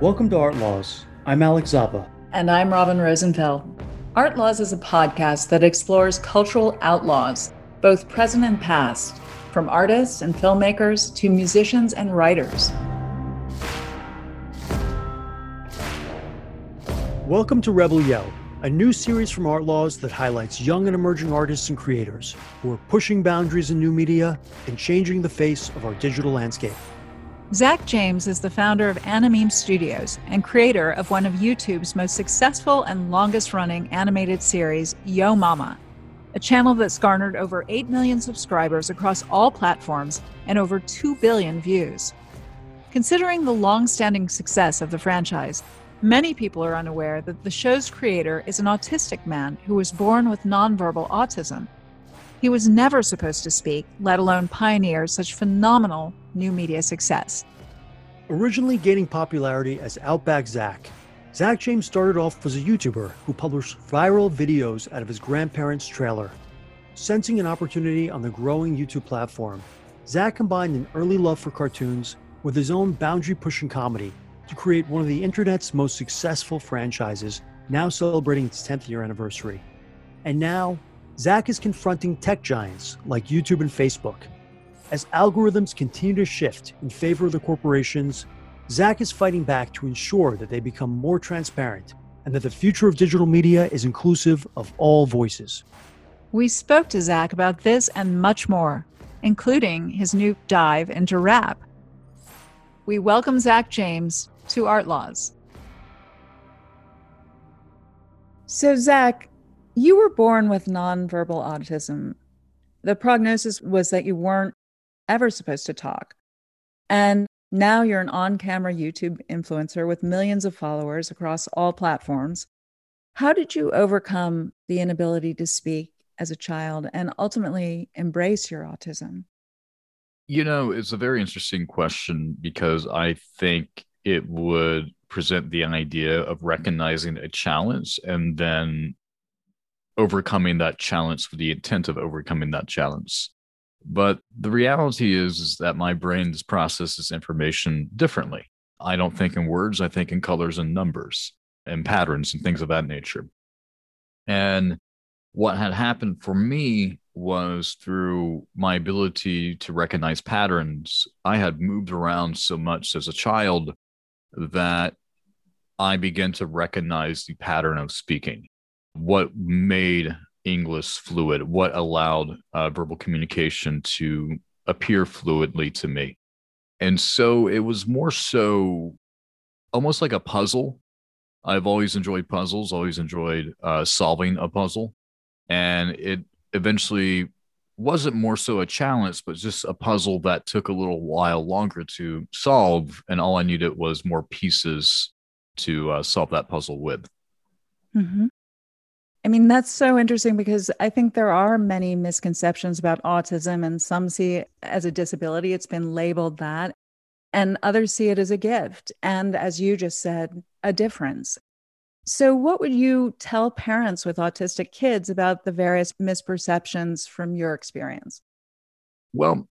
Welcome to Art Laws. I'm Alex Zappa. And I'm Robin Rosenfeld. Art Laws is a podcast that explores cultural outlaws, both present and past, from artists and filmmakers to musicians and writers. Welcome to Rebel Yell, a new series from Art Laws that highlights young and emerging artists and creators who are pushing boundaries in new media and changing the face of our digital landscape. Zach James is the founder of Animem Studios and creator of one of YouTube's most successful and longest-running animated series, Yo Mama, a channel that's garnered over 8 million subscribers across all platforms and over 2 billion views. Considering the long-standing success of the franchise, many people are unaware that the show's creator is an autistic man who was born with nonverbal autism. He was never supposed to speak, let alone pioneer such phenomenal new media success. Originally gaining popularity as Outback Zach, Zach James started off as a YouTuber who published viral videos out of his grandparents' trailer. Sensing an opportunity on the growing YouTube platform, Zach combined an early love for cartoons with his own boundary-pushing comedy to create one of the internet's most successful franchises, now celebrating its 10th year anniversary. And now, Zach is confronting tech giants like YouTube and Facebook. As algorithms continue to shift in favor of the corporations, Zach is fighting back to ensure that they become more transparent and that the future of digital media is inclusive of all voices. We spoke to Zach about this and much more, including his new dive into rap. We welcome Zach James to Art Laws. So, Zach, you were born with nonverbal autism. The prognosis was that you weren't ever supposed to talk. And now you're an on-camera YouTube influencer with millions of followers across all platforms. How did you overcome the inability to speak as a child and ultimately embrace your autism? You know, it's a very interesting question because I think it would present the idea of recognizing a challenge and then overcoming that challenge with the intent of overcoming that challenge. But the reality is that my brain processes information differently. I don't think in words, I think in colors and numbers and patterns and things of that nature. And what had happened for me was through my ability to recognize patterns. I had moved around so much as a child that I began to recognize the pattern of speaking. What made English fluid? What allowed verbal communication to appear fluidly to me? And so it was more so almost like a puzzle. I've always enjoyed puzzles, always enjoyed solving a puzzle. And it eventually wasn't more so a challenge, but just a puzzle that took a little while longer to solve. And all I needed was more pieces to solve that puzzle with. Mm-hmm. I mean, that's so interesting because I think there are many misconceptions about autism, and some see it as a disability. It's been labeled that, and others see it as a gift. And as you just said, a difference. So what would you tell parents with autistic kids about the various misperceptions from your experience? Well,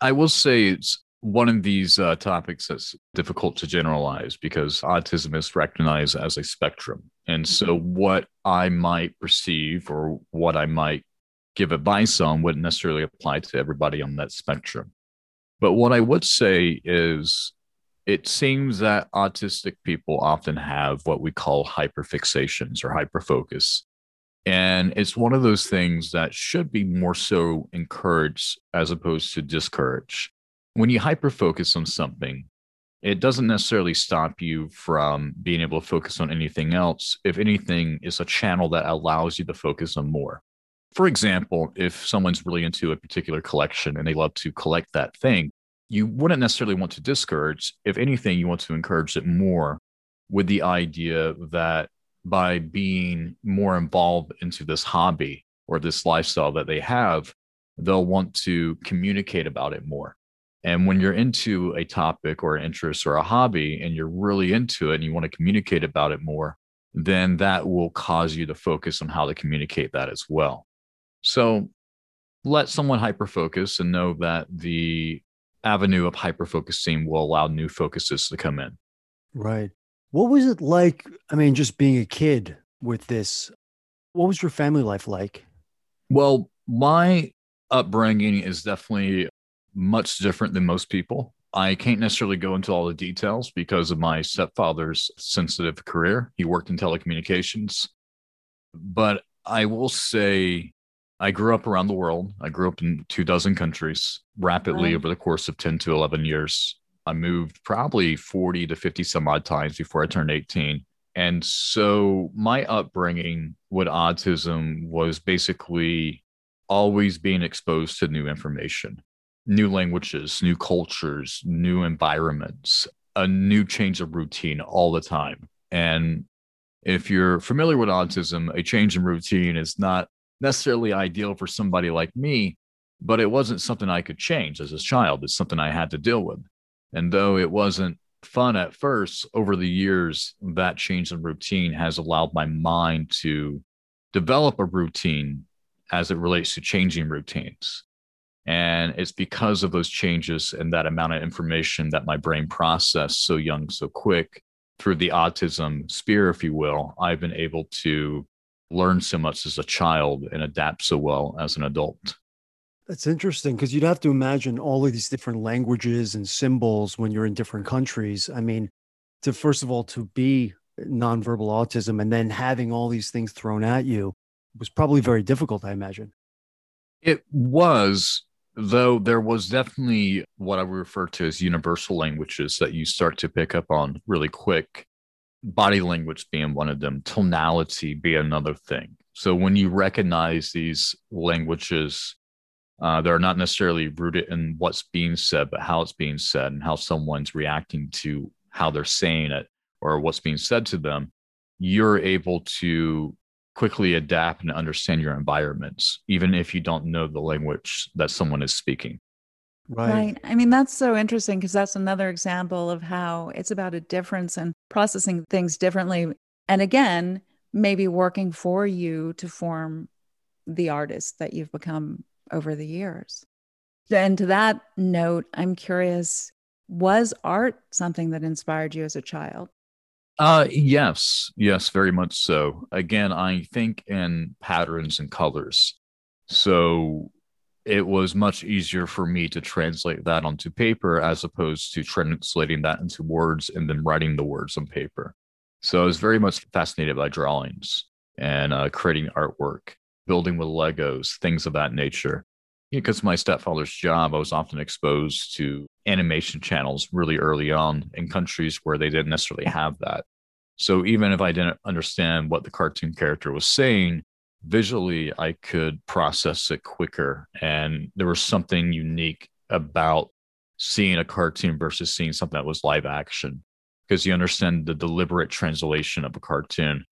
I will say it's one of these topics that's difficult to generalize because autism is recognized as a spectrum. And so what I might perceive or what I might give advice on wouldn't necessarily apply to everybody on that spectrum. But what I would say is, it seems that autistic people often have what we call hyperfixations or hyperfocus. And it's one of those things that should be more so encouraged as opposed to discouraged. When you hyperfocus on something, it doesn't necessarily stop you from being able to focus on anything else. If anything, it's a channel that allows you to focus on more. For example, if someone's really into a particular collection and they love to collect that thing, you wouldn't necessarily want to discourage. If anything, you want to encourage it more with the idea that by being more involved into this hobby or this lifestyle that they have, they'll want to communicate about it more. And when you're into a topic or an interest or a hobby and you're really into it and you want to communicate about it more, then that will cause you to focus on how to communicate that as well. So let someone hyperfocus and know that the avenue of hyperfocusing will allow new focuses to come in. Right. What was it like, I mean, just being a kid with this? What was your family life like? Well, my upbringing is definitely much different than most people. I can't necessarily go into all the details because of my stepfather's sensitive career. He worked in telecommunications. But I will say I grew up around the world. I grew up in 24 countries rapidly over the course of 10 to 11 years. I moved probably 40 to 50 some odd times before I turned 18. And so my upbringing with autism was basically always being exposed to new information, new languages, new cultures, new environments, a new change of routine all the time. And if you're familiar with autism, a change in routine is not necessarily ideal for somebody like me, but it wasn't something I could change as a child. It's something I had to deal with. And though it wasn't fun at first, over the years, that change in routine has allowed my mind to develop a routine as it relates to changing routines. And it's because of those changes and that amount of information that my brain processed so young, so quick, through the autism sphere, if you will, I've been able to learn so much as a child and adapt so well as an adult. That's interesting, because you'd have to imagine all of these different languages and symbols when you're in different countries. I mean, to first of all, to be nonverbal autism and then having all these things thrown at you was probably very difficult, I imagine. It was, though there was definitely what I would refer to as universal languages that you start to pick up on really quick. Body language being one of them, tonality being another thing. So when you recognize these languages, they're not necessarily rooted in what's being said, but how it's being said and how someone's reacting to how they're saying it or what's being said to them, you're able to quickly adapt and understand your environments, even if you don't know the language that someone is speaking. Right. I mean, that's so interesting because that's another example of how it's about a difference and processing things differently. And again, maybe working for you to form the artist that you've become over the years. And to that note, I'm curious, was art something that inspired you as a child? Yes, very much so. Again, I think in patterns and colors. So it was much easier for me to translate that onto paper as opposed to translating that into words and then writing the words on paper. So I was very much fascinated by drawings and creating artwork, building with Legos, things of that nature. Because of my stepfather's job, I was often exposed to animation channels really early on in countries where they didn't necessarily have that. So even if I didn't understand what the cartoon character was saying, visually I could process it quicker. And there was something unique about seeing a cartoon versus seeing something that was live action, because you understand the deliberate translation of a cartoon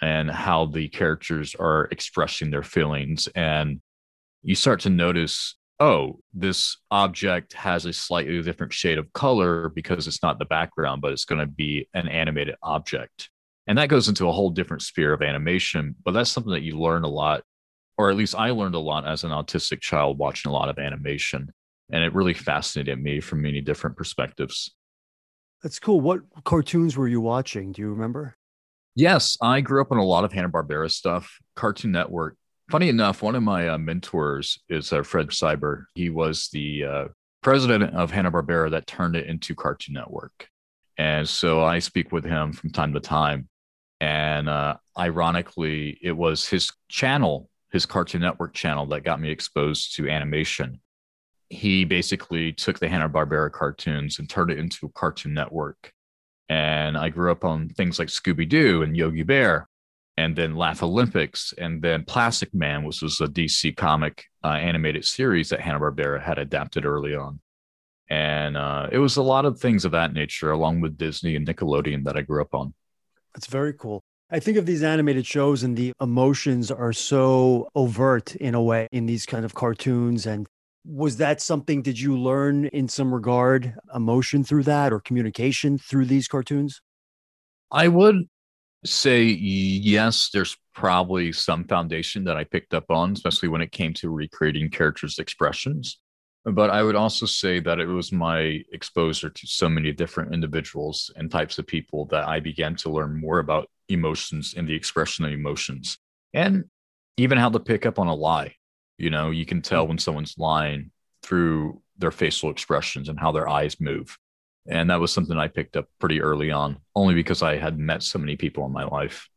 and how the characters are expressing their feelings. And you start to notice, oh, this object has a slightly different shade of color because it's not the background, but it's going to be an animated object. And that goes into a whole different sphere of animation, but that's something that you learn a lot, or at least I learned a lot as an autistic child watching a lot of animation. And it really fascinated me from many different perspectives. That's cool. What cartoons were you watching? Do you remember? Yes, I grew up on a lot of Hanna-Barbera stuff, Cartoon Network. Funny enough, one of my mentors is Fred Seibert. He was the president of Hanna-Barbera that turned it into Cartoon Network. And so I speak with him from time to time. And ironically, it was his channel, his Cartoon Network channel, that got me exposed to animation. He basically took the Hanna-Barbera cartoons and turned it into a Cartoon Network. And I grew up on things like Scooby-Doo and Yogi Bear, and then Laff Olympics, and then Plastic Man, which was a DC comic animated series that Hanna-Barbera had adapted early on. And it was a lot of things of that nature, along with Disney and Nickelodeon, that I grew up on. That's very cool. I think of these animated shows and the emotions are so overt in a way in these kind of cartoons. And was that something, did you learn in some regard, emotion through that or communication through these cartoons? I would say yes, there's probably some foundation that I picked up on, especially when it came to recreating characters' expressions. But I would also say that it was my exposure to so many different individuals and types of people that I began to learn more about emotions and the expression of emotions, and even how to pick up on a lie. You know, you can tell when someone's lying through their facial expressions and how their eyes move. And that was something I picked up pretty early on, only because I had met so many people in my life.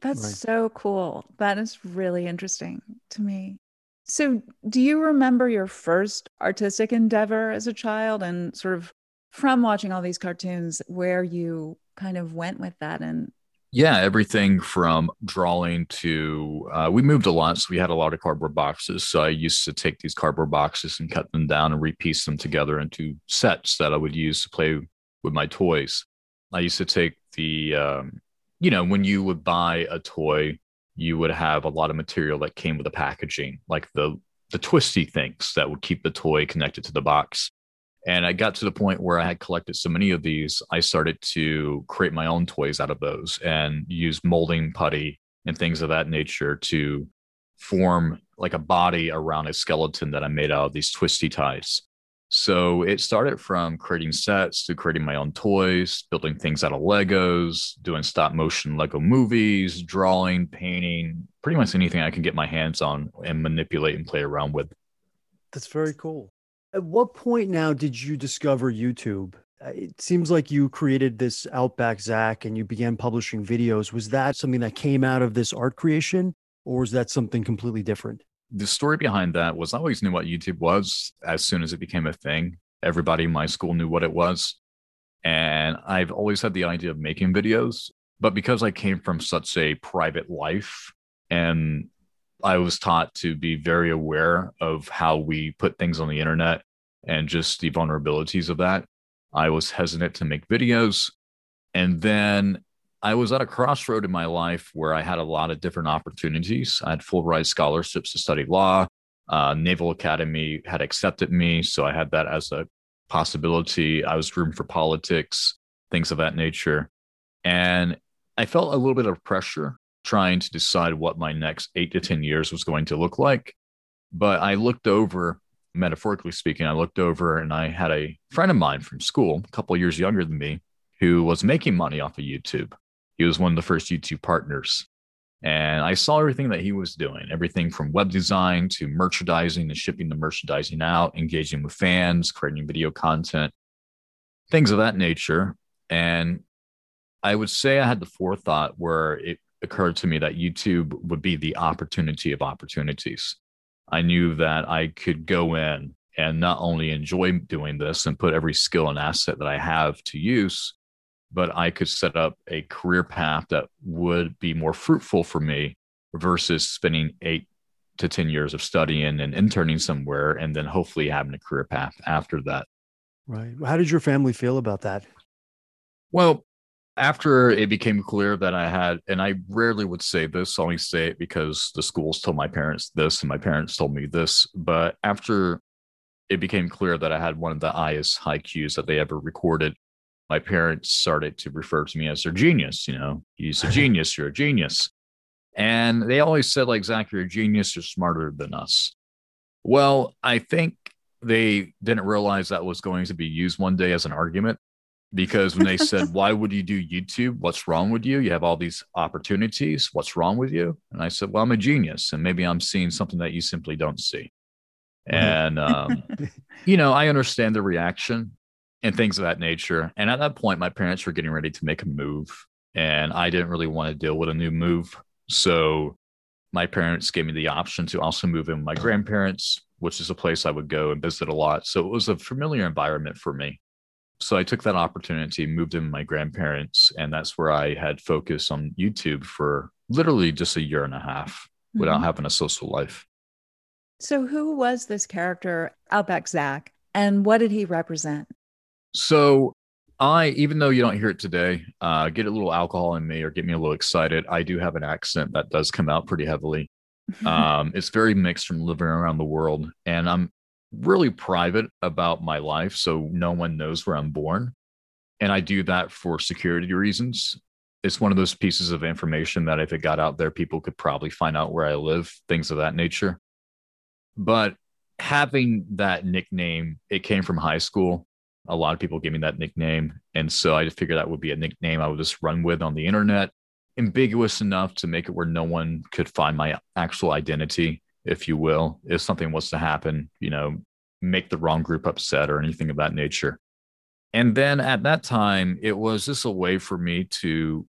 That's right. So cool. That is really interesting to me. So do you remember your first artistic endeavor as a child, and sort of from watching all these cartoons where you kind of went with that? And yeah, everything from drawing to we moved a lot, so we had a lot of cardboard boxes. So I used to take these cardboard boxes and cut them down and repiece them together into sets that I would use to play with my toys. I used to take the, you know, when you would buy a toy, you would have a lot of material that came with the packaging, like the twisty things that would keep the toy connected to the box. And I got to the point where I had collected so many of these, I started to create my own toys out of those and use molding putty and things of that nature to form like a body around a skeleton that I made out of these twisty ties. So it started from creating sets to creating my own toys, building things out of Legos, doing stop motion Lego movies, drawing, painting, pretty much anything I can get my hands on and manipulate and play around with. That's very cool. At what point now did you discover YouTube? It seems like you created this Outback Zach and you began publishing videos. Was that something that came out of this art creation, or was that something completely different? The story behind that was I always knew what YouTube was as soon as it became a thing. Everybody in my school knew what it was. And I've always had the idea of making videos, but because I came from such a private life and I was taught to be very aware of how we put things on the internet and just the vulnerabilities of that, I was hesitant to make videos. And then I was at a crossroad in my life where I had a lot of different opportunities. I had full-ride scholarships to study law. Naval Academy had accepted me, so I had that as a possibility. I was room for politics, things of that nature. And I felt a little bit of pressure trying to decide what my next 8 to 10 years was going to look like. But I looked over, metaphorically speaking, I looked over and I had a friend of mine from school, a couple of years younger than me, who was making money off of YouTube. He was one of the first YouTube partners. And I saw everything that he was doing, everything from web design to merchandising and shipping the merchandising out, engaging with fans, creating video content, things of that nature. And I would say I had the forethought where it occurred to me that YouTube would be the opportunity of opportunities. I knew that I could go in and not only enjoy doing this and put every skill and asset that I have to use, but I could set up a career path that would be more fruitful for me versus spending 8 to 10 years of studying and interning somewhere and then hopefully having a career path after that. Right. How did your family feel about that? Well, after it became clear that I had, and I rarely would say this, I only say it because the schools told my parents this and my parents told me this, but after it became clear that I had one of the highest IQs that they ever recorded, my parents started to refer to me as their genius. You know, he's a genius, you're a genius. And they always said, like, Zach, you're a genius, you're smarter than us. Well, I think they didn't realize that was going to be used one day as an argument, because when they said, why would you do YouTube? What's wrong with you? You have all these opportunities. What's wrong with you? And I said, well, I'm a genius, and maybe I'm seeing something that you simply don't see. And, you know, I understand the reaction and things of that nature. And at that point, my parents were getting ready to make a move, and I didn't really want to deal with a new move. So my parents gave me the option to also move in with my grandparents, which is a place I would go and visit a lot. So it was a familiar environment for me. So I took that opportunity, moved in with my grandparents, and that's where I had focused on YouTube for literally just a year and a half without having a social life. So who was this character, Outback Zach, and what did he represent? So I, even though you don't hear it today, get a little alcohol in me or get me a little excited, I do have an accent that does come out pretty heavily. It's very mixed from living around the world, and I'm really private about my life, so no one knows where I'm born. And I do that for security reasons. It's one of those pieces of information that if it got out there, people could probably find out where I live, things of that nature. But having that nickname, it came from high school. A lot of people gave me that nickname. And so I just figured that would be a nickname I would just run with on the internet. Ambiguous enough to make it where no one could find my actual identity, if you will. If something was to happen, you know, make the wrong group upset or anything of that nature. And then at that time, it was just a way for me to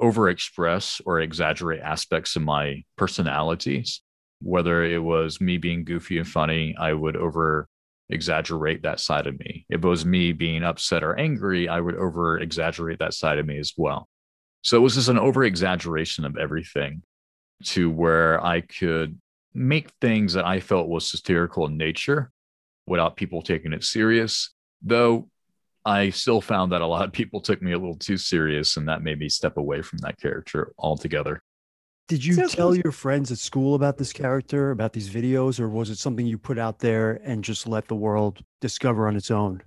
overexpress or exaggerate aspects of my personalities. Whether it was me being goofy and funny, I would over-exaggerate that side of me. If it was me being upset or angry, I would over-exaggerate that side of me as well. So it was just an over-exaggeration of everything to where I could make things that I felt was satirical in nature without people taking it serious. Though I still found that a lot of people took me a little too serious, and that made me step away from that character altogether. Did you tell your friends at school about this character, about these videos, or was it something you put out there and just let the world discover on its own?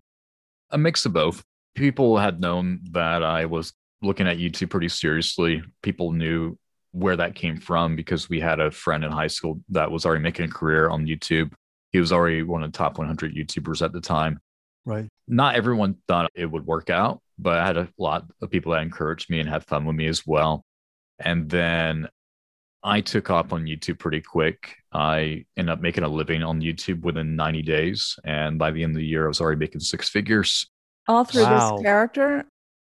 A mix of both. People had known that I was looking at YouTube pretty seriously. People knew where that came from because we had a friend in high school that was already making a career on YouTube. He was already one of the top 100 YouTubers at the time. Right. Not everyone thought it would work out, but I had a lot of people that encouraged me and had fun with me as well. And then I took off on YouTube pretty quick. I ended up making a living on YouTube within 90 days. And by the end of the year, I was already making six figures. All through this character?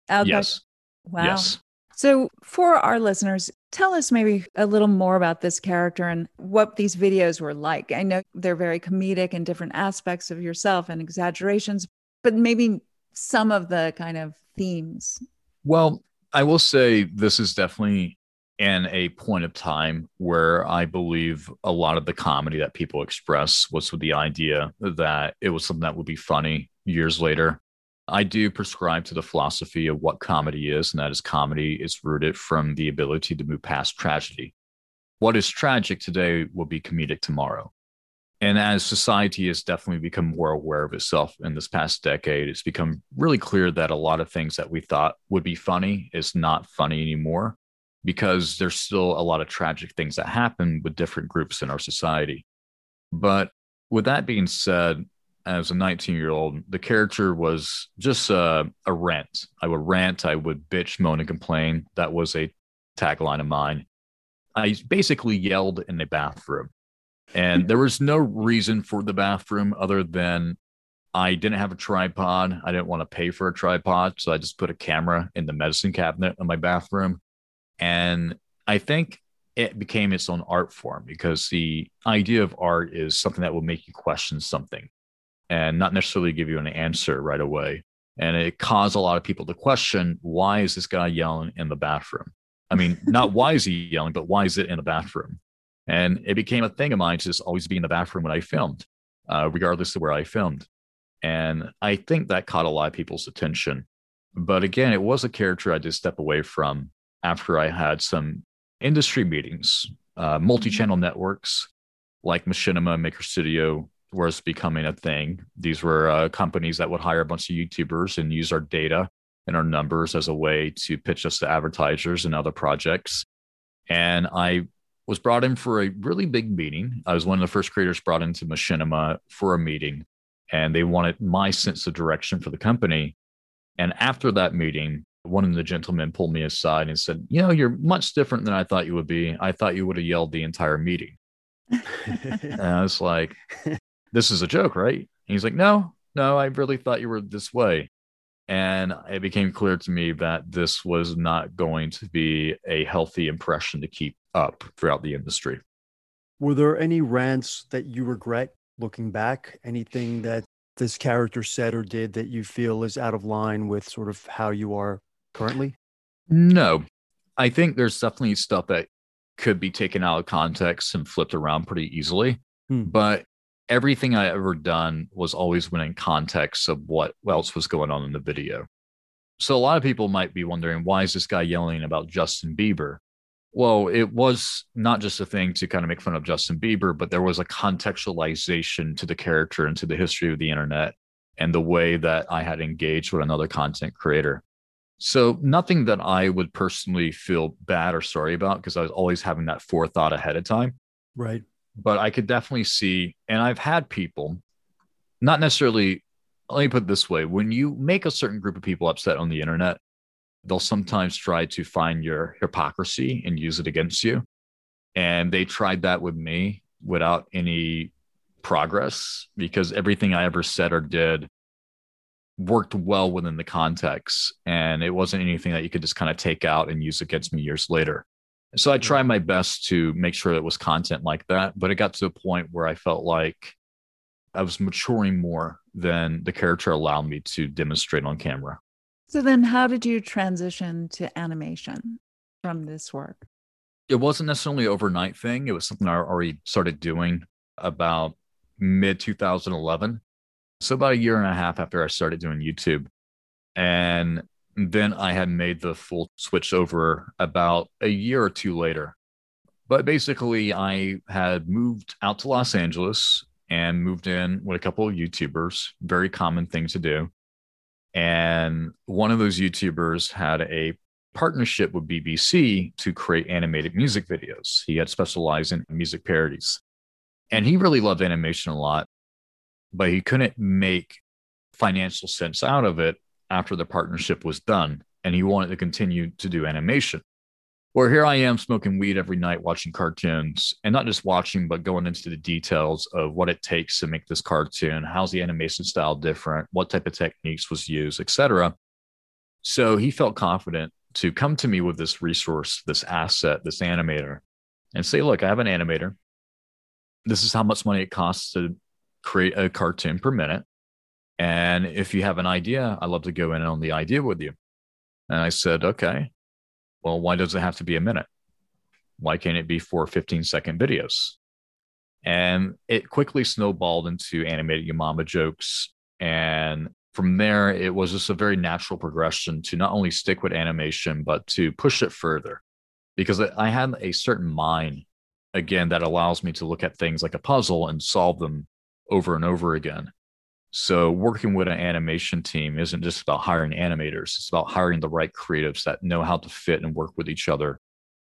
Yes. Wow. Yes. So for our listeners, tell us maybe a little more about this character and what these videos were like. I know they're very comedic and different aspects of yourself and exaggerations, but maybe some of the kind of themes. Well, I will say this is definitely in a point of time where I believe a lot of the comedy that people express was with the idea that it was something that would be funny years later. I do prescribe to the philosophy of what comedy is, and that is comedy is rooted from the ability to move past tragedy. What is tragic today will be comedic tomorrow. And as society has definitely become more aware of itself in this past decade, it's become really clear that a lot of things that we thought would be funny is not funny anymore, because there's still a lot of tragic things that happen with different groups in our society. But with that being said, as a 19-year-old, the character was just a rant. I would rant, I would bitch, moan, and complain. That was a tagline of mine. I basically yelled in the bathroom. And there was no reason for the bathroom other than I didn't have a tripod. I didn't want to pay for a tripod, so I just put a camera in the medicine cabinet in my bathroom. And I think it became its own art form, because the idea of art is something that will make you question something and not necessarily give you an answer right away. And it caused a lot of people to question, why is this guy yelling in the bathroom? I mean, not why is he yelling, but why is it in the bathroom? And it became a thing of mine to just always be in the bathroom when I filmed, regardless of where I filmed. And I think that caught a lot of people's attention. But again, it was a character I did step away from after I had some industry meetings, multi-channel networks like Machinima, Maker Studio, was becoming a thing. These were companies that would hire a bunch of YouTubers and use our data and our numbers as a way to pitch us to advertisers and other projects. And I was brought in for a really big meeting. I was one of the first creators brought into Machinima for a meeting, and they wanted my sense of direction for the company. And after that meeting, one of the gentlemen pulled me aside and said, you know, you're much different than I thought you would be. I thought you would have yelled the entire meeting. And I was like, this is a joke, right? And he's like, no, I really thought you were this way. And it became clear to me that this was not going to be a healthy impression to keep up throughout the industry. Were there any rants that you regret looking back? Anything that this character said or did that you feel is out of line with sort of how you are currently? No, I think there's definitely stuff that could be taken out of context and flipped around pretty easily. But everything I ever done was always when in context of what else was going on in the video. So a lot of people might be wondering, why is this guy yelling about Justin Bieber? Well, it was not just a thing to kind of make fun of Justin Bieber, but there was a contextualization to the character and to the history of the internet and the way that I had engaged with another content creator. So nothing that I would personally feel bad or sorry about, because I was always having that forethought ahead of time. Right. But I could definitely see, and I've had people, not necessarily, let me put it this way, when you make a certain group of people upset on the internet, they'll sometimes try to find your hypocrisy and use it against you. And they tried that with me without any progress, because everything I ever said or did worked well within the context. And it wasn't anything that you could just kind of take out and use against me years later. So I tried my best to make sure that it was content like that, but it got to a point where I felt like I was maturing more than the character allowed me to demonstrate on camera. So then how did you transition to animation from this work? It wasn't necessarily an overnight thing. It was something I already started doing about mid-2011. So about a year and a half after I started doing YouTube. And then I had made the full switch over about a year or two later. But basically, I had moved out to Los Angeles and moved in with a couple of YouTubers, very common thing to do. And one of those YouTubers had a partnership with BBC to create animated music videos. He had specialized in music parodies. And he really loved animation a lot, but he couldn't make financial sense out of it after the partnership was done, and he wanted to continue to do animation. Where here I am smoking weed every night, watching cartoons, and not just watching, but going into the details of what it takes to make this cartoon, how's the animation style different, what type of techniques was used, etc. So he felt confident to come to me with this resource, this asset, this animator, and say, look, I have an animator. This is how much money it costs to create a cartoon per minute. And if you have an idea, I'd love to go in on the idea with you. And I said, okay, well, why does it have to be a minute? Why can't it be 4 15-second videos? And it quickly snowballed into animated Yo Mama jokes. And from there, it was just a very natural progression to not only stick with animation, but to push it further. Because I had a certain mind, again, that allows me to look at things like a puzzle and solve them over and over again. So working with an animation team isn't just about hiring animators. It's about hiring the right creatives that know how to fit and work with each other.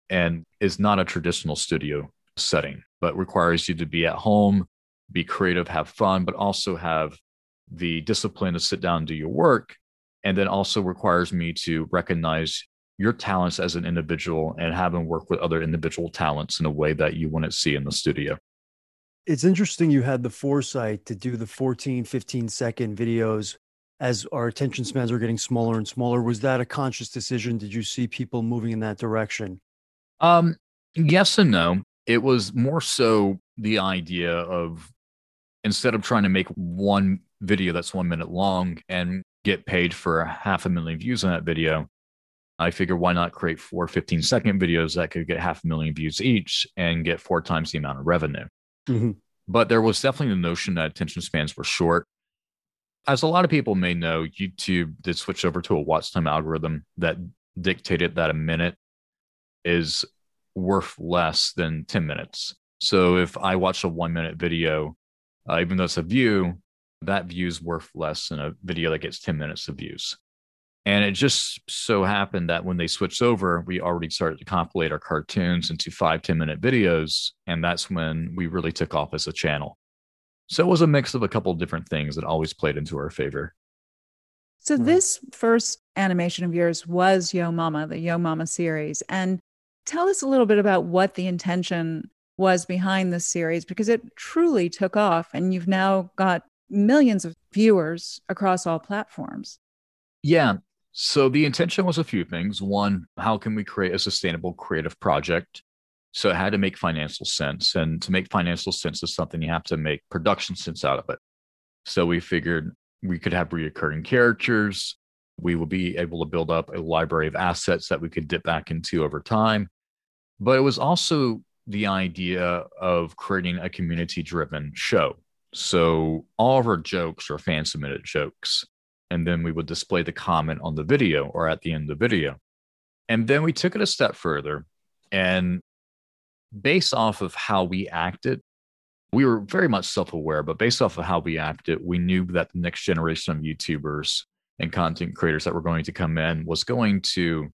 And it's not a traditional studio setting, but requires you to be at home, be creative, have fun, but also have the discipline to sit down and do your work. And then also requires me to recognize your talents as an individual and have them work with other individual talents in a way that you want to see in the studio. It's interesting you had the foresight to do the 14, 15-second videos as our attention spans are getting smaller and smaller. Was that a conscious decision? Did you see people moving in that direction? Yes and no. It was more so the idea of, instead of trying to make one video that's 1 minute long and get paid for 500,000 views on that video, I figure why not create 4 15-second videos that could get 500,000 views each and get 4 times the amount of revenue. Mm-hmm. But there was definitely the notion that attention spans were short. As a lot of people may know, YouTube did switch over to a watch time algorithm that dictated that a minute is worth less than 10 minutes. So if I watch a 1 minute video, even though it's a view, that view is worth less than a video that gets 10 minutes of views. And it just so happened that when they switched over, we already started to compilate our cartoons into 5-10-minute videos. And that's when we really took off as a channel. So it was a mix of a couple of different things that always played into our favor. So this first animation of yours was Yo Mama, the Yo Mama series. And tell us a little bit about what the intention was behind this series, because it truly took off and you've now got millions of viewers across all platforms. Yeah. So the intention was a few things. One, how can we create a sustainable creative project? So it had to make financial sense. And to make financial sense is something you have to make production sense out of it. So we figured we could have reoccurring characters. We will be able to build up a library of assets that we could dip back into over time. But it was also the idea of creating a community-driven show. So all of our jokes are fan-submitted jokes. And then we would display the comment on the video or at the end of the video. And then we took it a step further. And based off of how we acted, we were very much self-aware, but based off of how we acted, we knew that the next generation of YouTubers and content creators that were going to come in was going to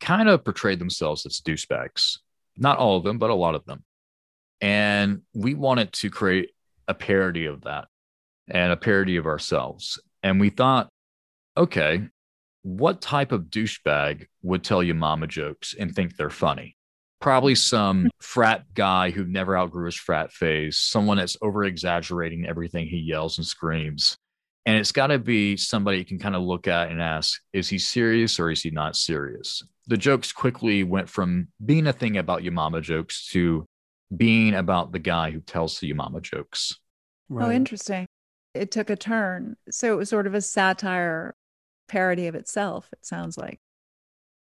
kind of portray themselves as douchebags. Not all of them, but a lot of them. And we wanted to create a parody of that and a parody of ourselves. And we thought, okay, what type of douchebag would tell you mama jokes and think they're funny? Probably some frat guy who never outgrew his frat phase, someone that's over-exaggerating everything he yells and screams. And it's got to be somebody you can kind of look at and ask, is he serious or is he not serious? The jokes quickly went from being a thing about your mama jokes to being about the guy who tells the your mama jokes. Right. Oh, interesting. It took a turn. So it was sort of a satire parody of itself, it sounds like.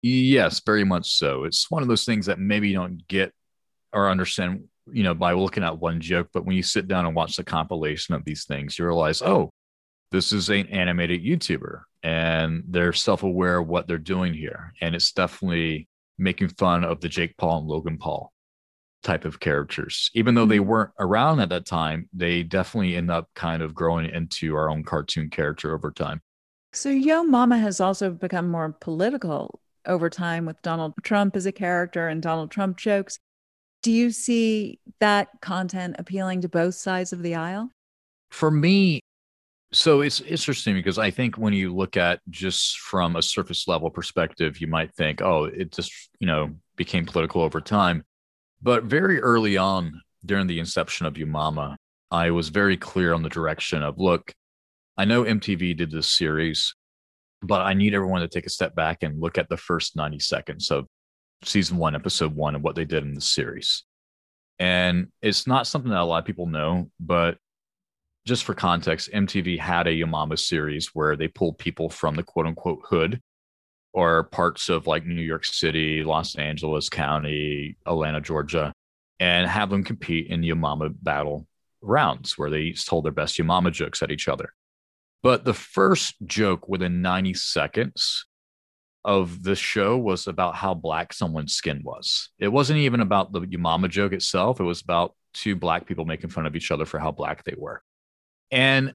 Yes, very much so. It's one of those things that maybe you don't get or understand, you know, by looking at one joke. But when you sit down and watch the compilation of these things, you realize, oh, this is an animated YouTuber and they're self-aware of what they're doing here. And it's definitely making fun of the Jake Paul and Logan Paul type of characters. Even though they weren't around at that time, they definitely end up kind of growing into our own cartoon character over time. So Yo Mama has also become more political over time with Donald Trump as a character and Donald Trump jokes. Do you see that content appealing to both sides of the aisle? For me, so it's interesting because I think when you look at just from a surface level perspective, you might think, oh, it just, you know, became political over time. But very early on during the inception of Yo Mama, I was very clear on the direction of, look, I know MTV did this series, but I need everyone to take a step back and look at the first 90 seconds of season one, episode one, and what they did in the series. And it's not something that a lot of people know, but just for context, MTV had a Yo Mama series where they pulled people from the quote unquote hood or parts of like New York City, Los Angeles County, Atlanta, Georgia, and have them compete in Yo Mama battle rounds where they each told their best Yo Mama jokes at each other. But the first joke within 90 seconds of the show was about how black someone's skin was. It wasn't even about the Yo Mama joke itself. It was about two black people making fun of each other for how black they were. And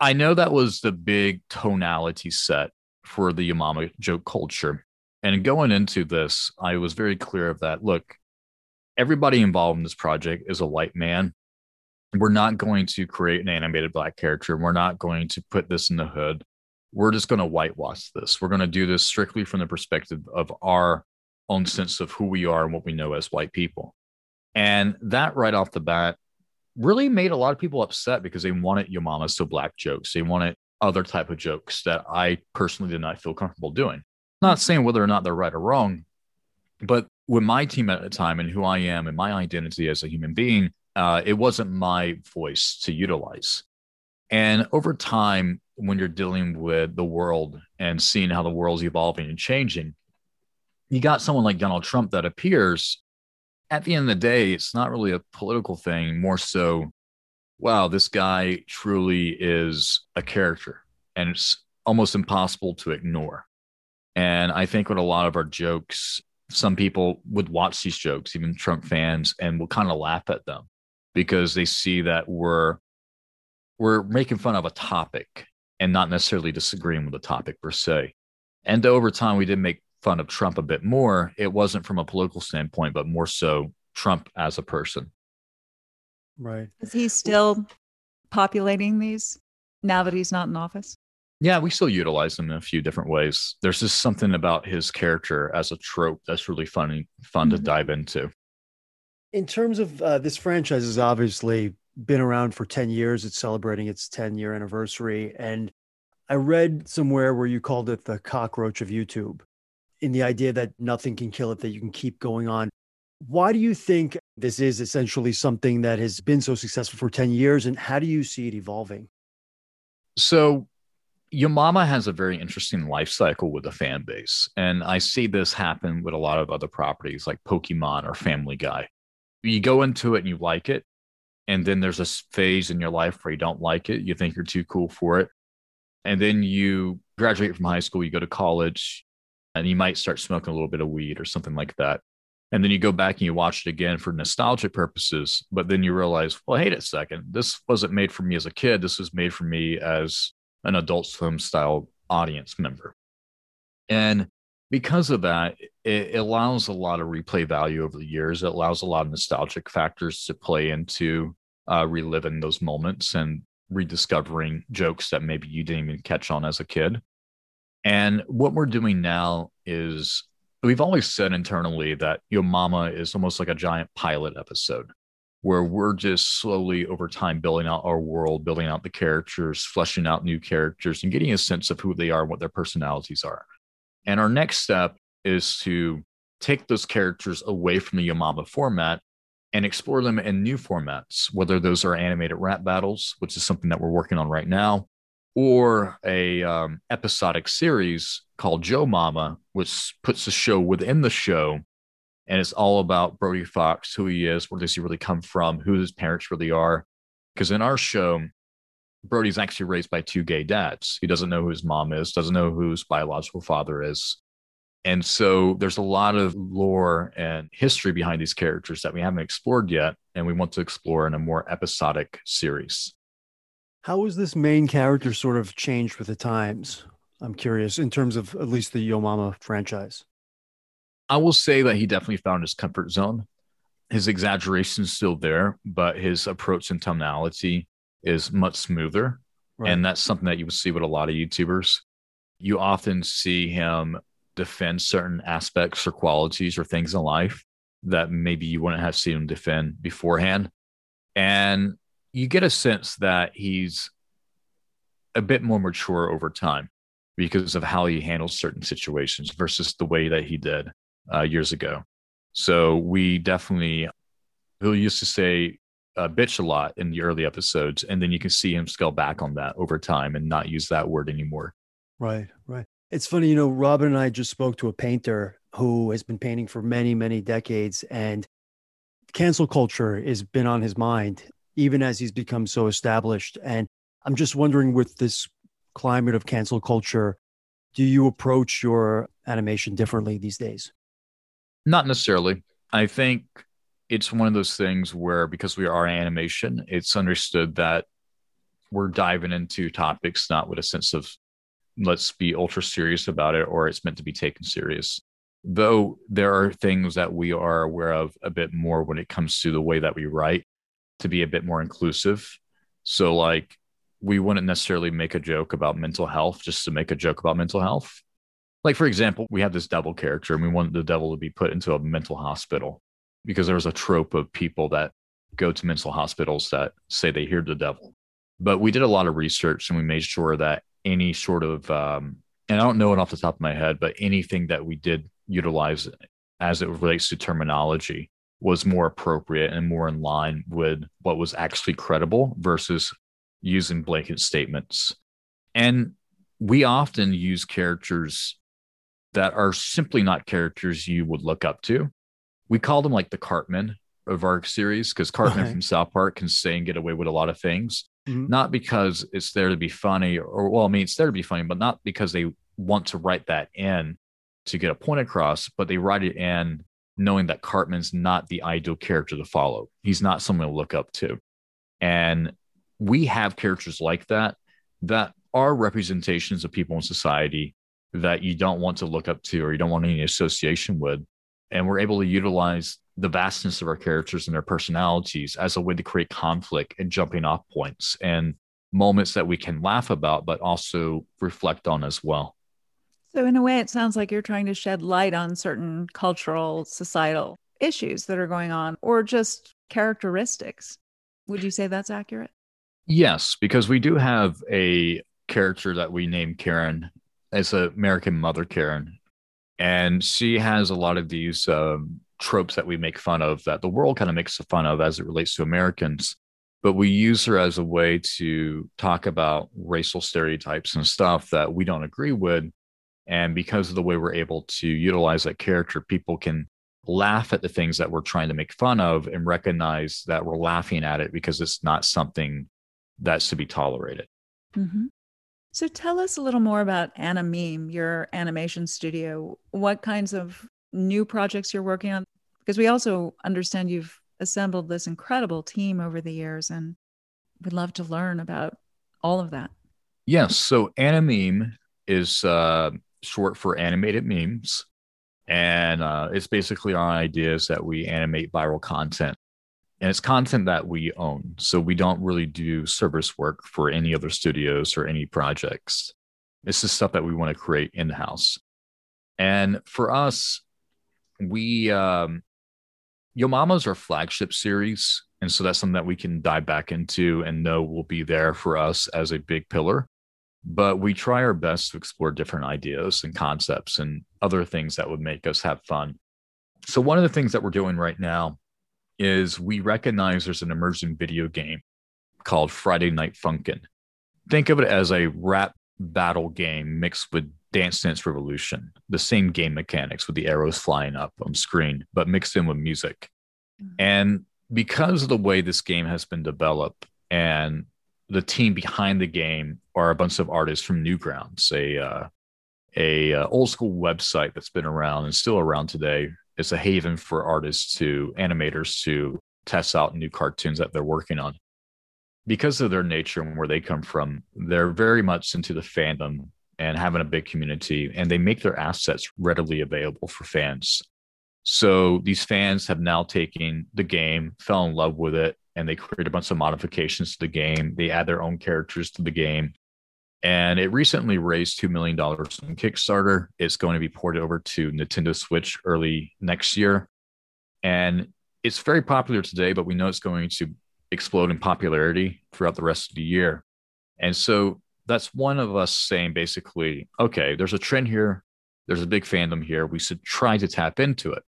I know that was the big tonality set for the Yo Mama joke culture. And going into this, I was very clear of that. Look, everybody involved in this project is a white man. We're not going to create an animated black character. We're not going to put this in the hood. We're just going to whitewash this. We're going to do this strictly from the perspective of our own sense of who we are and what we know as white people. And that right off the bat really made a lot of people upset because they wanted Yo Mama so black jokes. They wanted other type of jokes that I personally did not feel comfortable doing. Not saying whether or not they're right or wrong, but with my team at the time and who I am and my identity as a human being, it wasn't my voice to utilize. And over time, when you're dealing with the world and seeing how the world's evolving and changing, you got someone like Donald Trump that appears. At the end of the day, it's not really a political thing, more so, wow, this guy truly is a character and it's almost impossible to ignore. And I think with a lot of our jokes, some people would watch these jokes, even Trump fans, and will kind of laugh at them, because they see that we're making fun of a topic and not necessarily disagreeing with the topic per se. And over time, we did make fun of Trump a bit more. It wasn't from a political standpoint, but more so Trump as a person. Right. Is he still populating these now that he's not in office? Yeah, we still utilize him in a few different ways. There's just something about his character as a trope that's really fun to dive into. In terms of this franchise has obviously been around for 10 years. It's celebrating its 10-year anniversary. And I read somewhere where you called it the cockroach of YouTube, in the idea that nothing can kill it, that you can keep going on. Why do you think this is essentially something that has been so successful for 10 years? And how do you see it evolving? So Yo Mama has a very interesting life cycle with the fan base. And I see this happen with a lot of other properties like Pokemon or Family Guy. You go into it and you like it, and then there's a phase in your life where you don't like it. You think you're too cool for it. And then you graduate from high school, you go to college, and you might start smoking a little bit of weed or something like that. And then you go back and you watch it again for nostalgic purposes. But then you realize, well, wait a second, this wasn't made for me as a kid. This was made for me as an Adult Swim style audience member. And because of that, it allows a lot of replay value over the years. It allows a lot of nostalgic factors to play into reliving those moments and rediscovering jokes that maybe you didn't even catch on as a kid. And what we're doing now is, we've always said internally that Yo Mama is almost like a giant pilot episode, where we're just slowly over time building out our world, building out the characters, fleshing out new characters, and getting a sense of who they are and what their personalities are. And our next step is to take those characters away from the Yo Mama format and explore them in new formats, whether those are animated rap battles, which is something that we're working on right now, or a episodic series called Joe Mama, which puts the show within the show. And it's all about Brody Fox, who he is, where does he really come from, who his parents really are. Because in our show, Brody's actually raised by two gay dads. He doesn't know who his mom is, doesn't know who his biological father is. And so there's a lot of lore and history behind these characters that we haven't explored yet, and we want to explore in a more episodic series. How has this main character sort of changed with the times? I'm curious, in terms of at least the Yo Mama franchise. I will say that he definitely found his comfort zone. His exaggeration is still there, but his approach and tonality is much smoother. Right. And that's something that you would see with a lot of YouTubers. You often see him defend certain aspects or qualities or things in life that maybe you wouldn't have seen him defend beforehand. And you get a sense that he's a bit more mature over time because of how he handles certain situations versus the way that he did years ago. So we definitely, Bill used to say bitch a lot in the early episodes, and then you can see him scale back on that over time and not use that word anymore. Right. It's funny, you know, Robin and I just spoke to a painter who has been painting for many, many decades, and cancel culture has been on his mind, even as he's become so established. And I'm just wondering, with this climate of cancel culture, do you approach your animation differently these days? Not necessarily. I think it's one of those things where, because we are animation, it's understood that we're diving into topics not with a sense of let's be ultra serious about it or it's meant to be taken serious. Though there are things that we are aware of a bit more when it comes to the way that we write to be a bit more inclusive. So like, we wouldn't necessarily make a joke about mental health just to make a joke about mental health. Like, for example, we have this devil character and we wanted the devil to be put into a mental hospital because there was a trope of people that go to mental hospitals that say they hear the devil. But we did a lot of research and we made sure that any sort of, and I don't know it off the top of my head, but anything that we did utilize as it relates to terminology was more appropriate and more in line with what was actually credible versus using blanket statements. And we often use characters that are simply not characters you would look up to. We call them like the Cartman of our series, because Cartman from South Park can say and get away with a lot of things, not because it's there to be funny, or, well, I mean, it's there to be funny, but not because they want to write that in to get a point across, but they write it in knowing that Cartman's not the ideal character to follow. He's not someone to look up to. And we have characters like that, that are representations of people in society that you don't want to look up to or you don't want any association with. And we're able to utilize the vastness of our characters and their personalities as a way to create conflict and jumping off points and moments that we can laugh about, but also reflect on as well. So in a way, it sounds like you're trying to shed light on certain cultural, societal issues that are going on or just characteristics. Would you say that's accurate? Yes, because we do have a character that we name Karen. It's an American mother, Karen. And she has a lot of these tropes that we make fun of, that the world kind of makes fun of as it relates to Americans. But we use her as a way to talk about racial stereotypes and stuff that we don't agree with. And because of the way we're able to utilize that character, people can laugh at the things that we're trying to make fun of and recognize that we're laughing at it because it's not something that's to be tolerated. Mm-hmm. So tell us a little more about Animem, your animation studio. What kinds of new projects you're working on? Because we also understand you've assembled this incredible team over the years, and we'd love to learn about all of that. Yes. So Animem is short for animated memes. And it's basically on ideas that we animate viral content. And it's content that we own. So we don't really do service work for any other studios or any projects. This is stuff that we want to create in-house. And for us, we, Yo Mama's our flagship series. And so that's something that we can dive back into and know will be there for us as a big pillar. But we try our best to explore different ideas and concepts and other things that would make us have fun. So one of the things that we're doing right now is we recognize there's an emerging video game called Friday Night Funkin'. Think of it as a rap battle game mixed with Dance Dance Revolution, the same game mechanics with the arrows flying up on screen, but mixed in with music. And because of the way this game has been developed, and the team behind the game are a bunch of artists from Newgrounds, a old school website that's been around and still around today. It's a haven for artists to animators to test out new cartoons that they're working on. Because of their nature and where they come from, they're very much into the fandom and having a big community, and they make their assets readily available for fans. So these fans have now taken the game, fell in love with it, and they create a bunch of modifications to the game. They add their own characters to the game. And it recently raised $2 million on Kickstarter. It's going to be ported over to Nintendo Switch early next year. And it's very popular today, but we know it's going to explode in popularity throughout the rest of the year. And so that's one of us saying basically, okay, there's a trend here. There's a big fandom here. We should try to tap into it.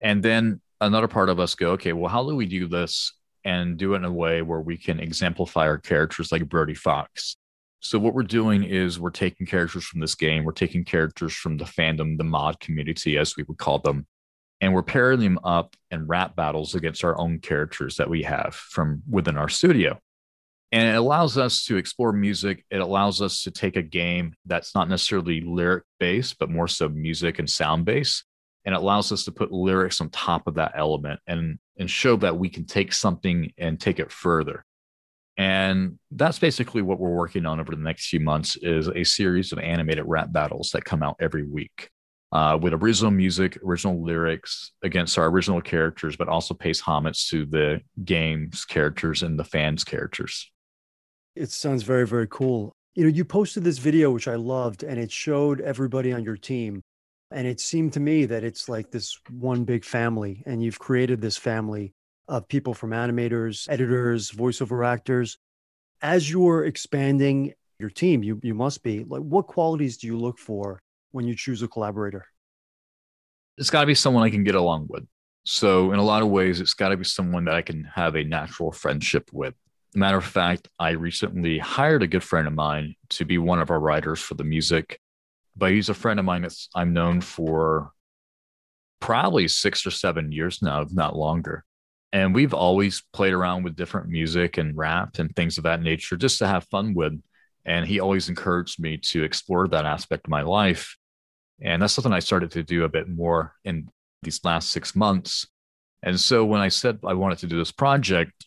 And then another part of us go, okay, well, how do we do this and do it in a way where we can exemplify our characters like Brody Fox? So what we're doing is we're taking characters from this game, we're taking characters from the fandom, the mod community, as we would call them, and we're pairing them up in rap battles against our own characters that we have from within our studio. And it allows us to explore music. It allows us to take a game that's not necessarily lyric-based, but more so music and sound-based, and it allows us to put lyrics on top of that element and show that we can take something and take it further. And that's basically what we're working on over the next few months is a series of animated rap battles that come out every week with original music, original lyrics against our original characters, but also pays homage to the game's characters and the fans' characters. It sounds very, very cool. You know, you posted this video, which I loved, and it showed everybody on your team. And it seemed to me that it's like this one big family, and you've created this family of people from animators, editors, voiceover actors. As you're expanding your team, you must be, like, what qualities do you look for when you choose a collaborator? It's got to be someone I can get along with. So in a lot of ways, it's got to be someone that I can have a natural friendship with. Matter of fact, I recently hired a good friend of mine to be one of our writers for the music, but he's a friend of mine that I'm known for probably 6 or 7 years now, if not longer. And we've always played around with different music and rap and things of that nature just to have fun with. And he always encouraged me to explore that aspect of my life. And that's something I started to do a bit more in these last 6 months. And so when I said I wanted to do this project,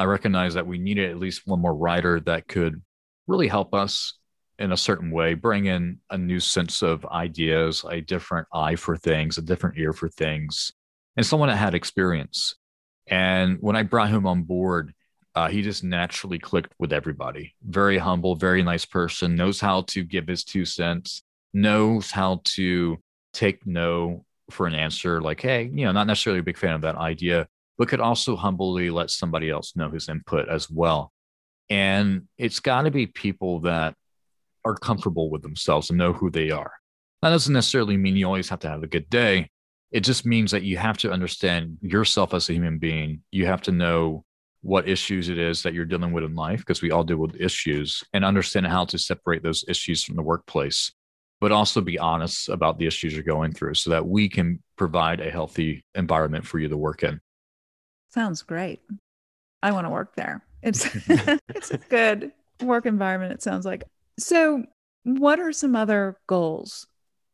I recognized that we needed at least one more writer that could really help us in a certain way, bring in a new sense of ideas, a different eye for things, a different ear for things, and someone that had experience. And when I brought him on board, he just naturally clicked with everybody. Very humble, very nice person, knows how to give his 2 cents, knows how to take no for an answer. Like, hey, you know, not necessarily a big fan of that idea, but could also humbly let somebody else know his input as well. And it's got to be people that are comfortable with themselves and know who they are. That doesn't necessarily mean you always have to have a good day. It just means that you have to understand yourself as a human being. You have to know what issues it is that you're dealing with in life, because we all deal with issues, and understand how to separate those issues from the workplace, but also be honest about the issues you're going through so that we can provide a healthy environment for you to work in. Sounds great. I want to work there. It's a good work environment, it sounds like. So what are some other goals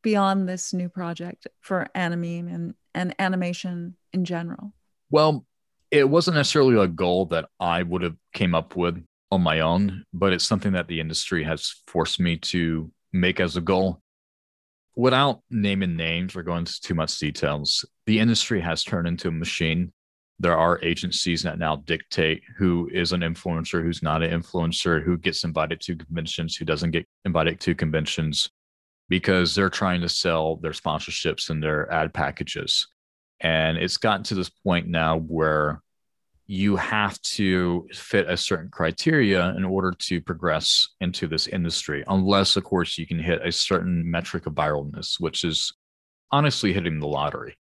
beyond this new project for Animem and animation in general? Well, it wasn't necessarily a goal that I would have came up with on my own, but it's something that the industry has forced me to make as a goal. without naming names or going into too much details, the industry has turned into a machine. There are agencies that now dictate who is an influencer, who's not an influencer, who gets invited to conventions, who doesn't get invited to conventions, because they're trying to sell their sponsorships and their ad packages. And it's gotten to this point now where you have to fit a certain criteria in order to progress into this industry, unless, of course, you can hit a certain metric of viralness, which is honestly hitting the lottery.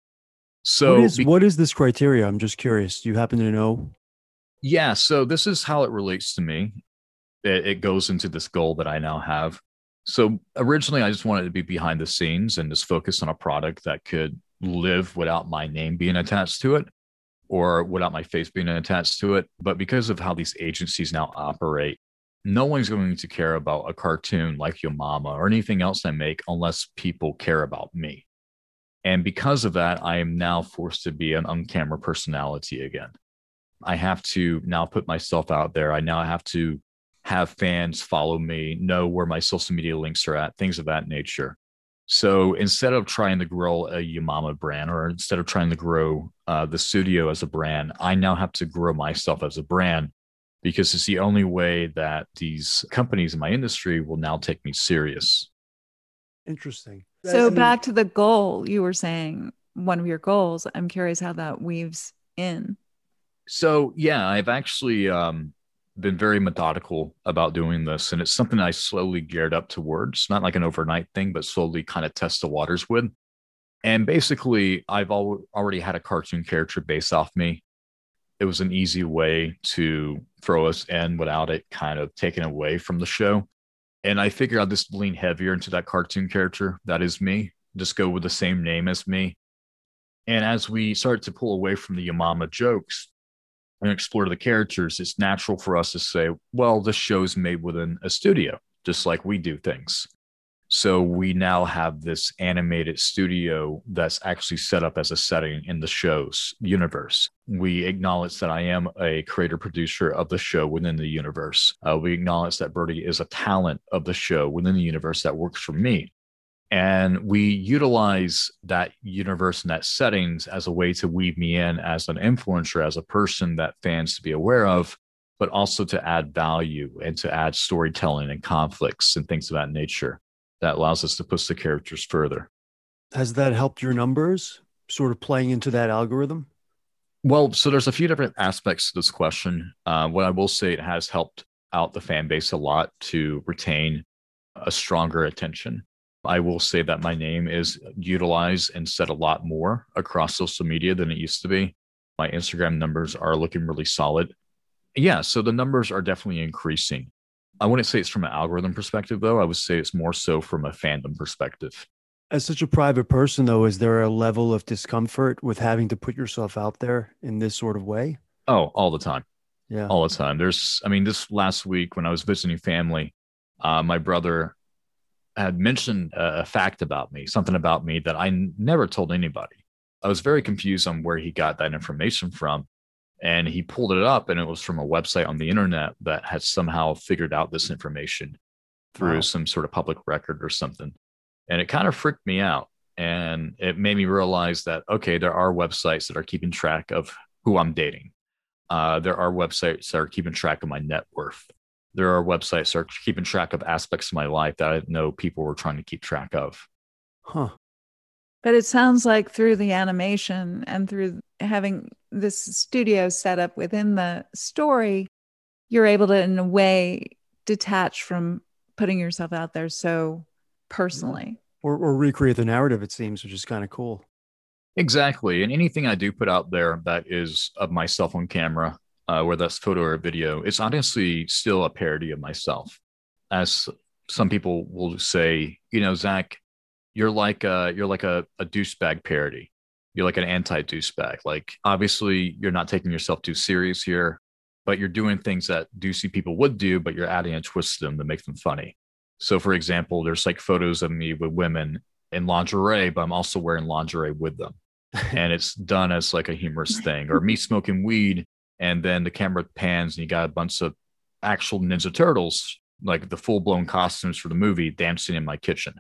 So what is this criteria? I'm just curious. Do you happen to know? Yeah. So this is how it relates to me. It goes into this goal that I now have. So originally, I just wanted to be behind the scenes and just focus on a product that could live without my name being attached to it or without my face being attached to it. But because of how these agencies now operate, no one's going to care about a cartoon like Yo Mama or anything else I make unless people care about me. And because of that, I am now forced to be an on-camera personality again. I have to now put myself out there. I now have to have fans follow me, know where my social media links are at, things of that nature. So instead of trying to grow a Yo Mama brand, or instead of trying to grow the studio as a brand, I now have to grow myself as a brand, because it's the only way that these companies in my industry will now take me serious. Interesting. So back to the goal, you were saying one of your goals. I'm curious how that weaves in. So yeah, I've actually been very methodical about doing this. And it's something I slowly geared up towards, not like an overnight thing, but slowly kind of test the waters with. And basically, I've already had a cartoon character based off me. It was an easy way to throw us in without it kind of taken away from the show. And I figured I'd just lean heavier into that cartoon character. That is me. Just go with the same name as me. And as we started to pull away from the Yo Mama jokes and explore the characters, it's natural for us to say, well, this show's made within a studio, just like we do things. So we now have this animated studio that's actually set up as a setting in the show's universe. We acknowledge that I am a creator-producer of the show within the universe. We acknowledge that Brody is a talent of the show within the universe that works for me. And we utilize that universe and that settings as a way to weave me in as an influencer, as a person that fans to be aware of, but also to add value and to add storytelling and conflicts and things of that nature that allows us to push the characters further. Has that helped your numbers, sort of playing into that algorithm? Well, so there's a few different aspects to this question. What I will say, it has helped out the fan base a lot to retain a stronger attention. I will say that my name is utilized and said a lot more across social media than it used to be. My Instagram numbers are looking really solid. Yeah, so the numbers are definitely increasing. I wouldn't say it's from an algorithm perspective, though. I would say it's more so from a fandom perspective. As such a private person, though, is there a level of discomfort with having to put yourself out there in this sort of way? Oh, all the time. Yeah. All the time. This last week when I was visiting family, my brother had mentioned a fact about me, something about me that I never told anybody. I was very confused on where he got that information from. And he pulled it up, and it was from a website on the internet that had somehow figured out this information through some sort of public record or something. And it kind of freaked me out. And it made me realize that, okay, there are websites that are keeping track of who I'm dating. There are websites that are keeping track of my net worth. There are websites that are keeping track of aspects of my life that I didn't know people were trying to keep track of. Huh. But it sounds like through the animation and through having this studio set up within the story, you're able to, in a way, detach from putting yourself out there so personally. Or recreate the narrative, it seems, which is kind of cool. Exactly. And anything I do put out there that is of myself on camera, whether that's photo or video, it's honestly still a parody of myself. As some people will say, Zach, You're like a douchebag parody. You're like an anti-douchebag. Like, obviously, you're not taking yourself too serious here, but you're doing things that douchey people would do, but you're adding a twist to them to make them funny. So, for example, there's like photos of me with women in lingerie, but I'm also wearing lingerie with them. And it's done as like a humorous thing. Or me smoking weed, and then the camera pans, and you got a bunch of actual Ninja Turtles, like the full-blown costumes for the movie, dancing in my kitchen.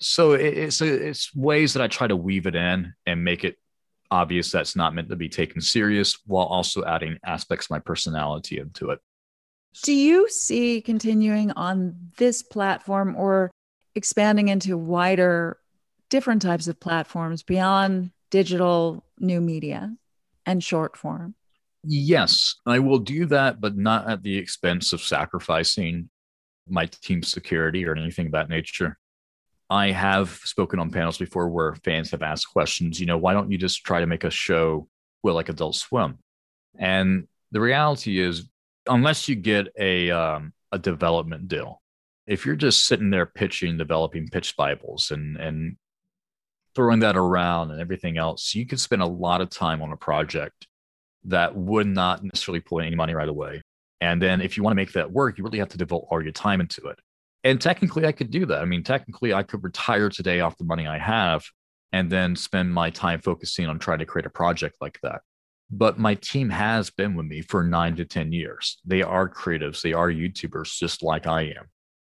So it's ways that I try to weave it in and make it obvious that's not meant to be taken serious, while also adding aspects of my personality into it. Do you see continuing on this platform or expanding into wider, different types of platforms beyond digital new media and short form? Yes, I will do that, but not at the expense of sacrificing my team's security or anything of that nature. I have spoken on panels before where fans have asked questions, you know, why don't you just try to make a show like Adult Swim? And the reality is, unless you get a development deal, if you're just sitting there pitching, developing pitch Bibles and throwing that around and everything else, you could spend a lot of time on a project that would not necessarily pull any money right away. And then if you want to make that work, you really have to devote all your time into it. And technically, I could do that. I mean, technically, I could retire today off the money I have and then spend my time focusing on trying to create a project like that. But my team has been with me for 9 to 10 years. They are creatives. They are YouTubers, just like I am.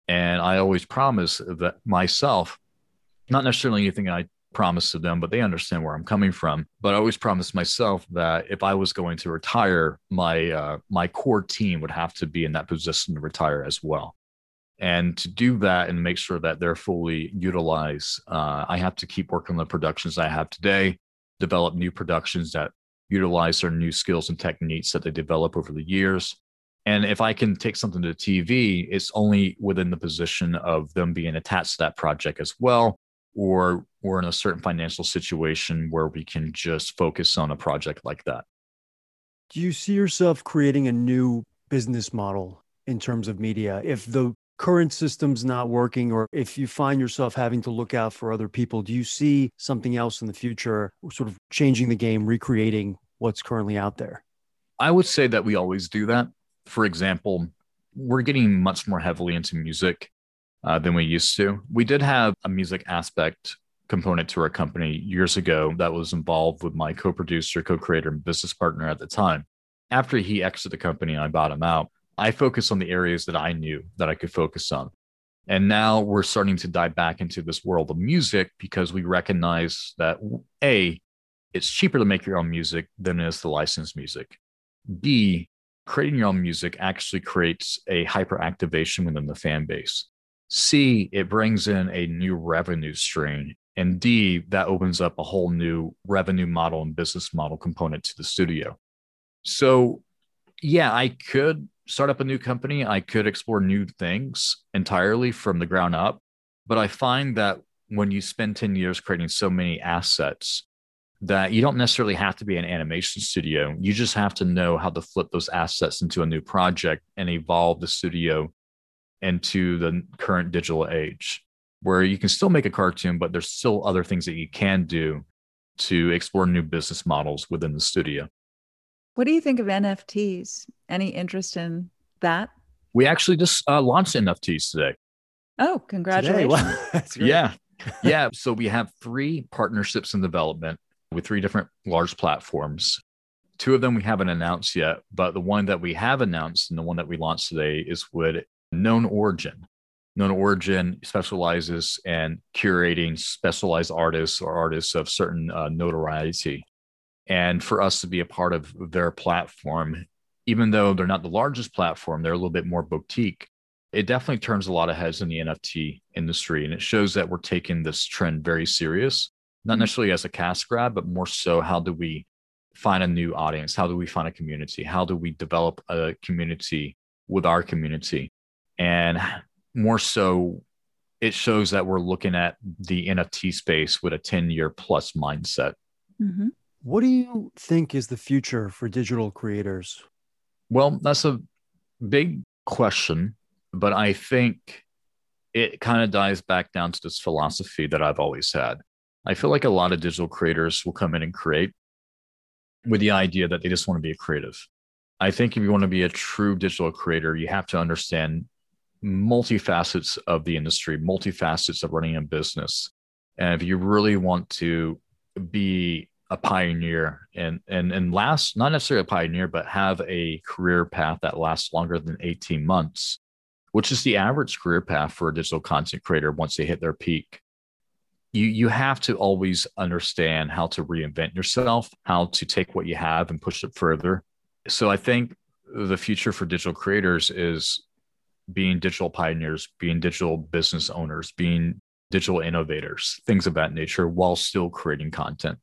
And I always promise that myself, not necessarily anything I promise to them, but they understand where I'm coming from. But I always promise myself that if I was going to retire, my core team would have to be in that position to retire as well. And to do that and make sure that they're fully utilized, I have to keep working on the productions I have today, develop new productions that utilize their new skills and techniques that they develop over the years. And if I can take something to TV, it's only within the position of them being attached to that project as well, or we're in a certain financial situation where we can just focus on a project like that. Do you see yourself creating a new business model in terms of media? If the current system's not working, or if you find yourself having to look out for other people, do you see something else in the future, sort of changing the game, recreating what's currently out there? I would say that we always do that. For example, we're getting much more heavily into music than we used to. We did have a music aspect component to our company years ago that was involved with my co-producer, co-creator, and business partner at the time. After he exited the company and I bought him out, I focused on the areas that I knew that I could focus on. And now we're starting to dive back into this world of music because we recognize that A, it's cheaper to make your own music than it is to license music. B, creating your own music actually creates a hyperactivation within the fan base. C, it brings in a new revenue stream. And D, that opens up a whole new revenue model and business model component to the studio. So yeah, I could start up a new company. I could explore new things entirely from the ground up. But I find that when you spend 10 years creating so many assets, that you don't necessarily have to be an animation studio. You just have to know how to flip those assets into a new project and evolve the studio into the current digital age, where you can still make a cartoon, but there's still other things that you can do to explore new business models within the studio. What do you think of NFTs? Any interest in that? We actually just launched NFTs today. Oh, congratulations. Today. That's great. Yeah. So we have 3 partnerships in development with 3 different large platforms. 2 of them we haven't announced yet, but the one that we have announced and the one that we launched today is with Known Origin. Known Origin specializes in curating specialized artists or artists of certain notoriety. And for us to be a part of their platform, even though they're not the largest platform, they're a little bit more boutique, it definitely turns a lot of heads in the NFT industry. And it shows that we're taking this trend very serious, not necessarily as a cash grab, but more so how do we find a new audience? How do we find a community? How do we develop a community with our community? And more so, it shows that we're looking at the NFT space with a 10-year plus mindset. Mm-hmm. What do you think is the future for digital creators? Well, that's a big question, but I think it kind of dives back down to this philosophy that I've always had. I feel like a lot of digital creators will come in and create with the idea that they just want to be a creative. I think if you want to be a true digital creator, you have to understand multifacets of the industry, multifacets of running a business. And if you really want to be a pioneer and last, not necessarily a pioneer, but have a career path that lasts longer than 18 months, which is the average career path for a digital content creator once they hit their peak. you have to always understand how to reinvent yourself, how to take what you have and push it further. So I think the future for digital creators is being digital pioneers, being digital business owners, being digital innovators, things of that nature, while still creating content.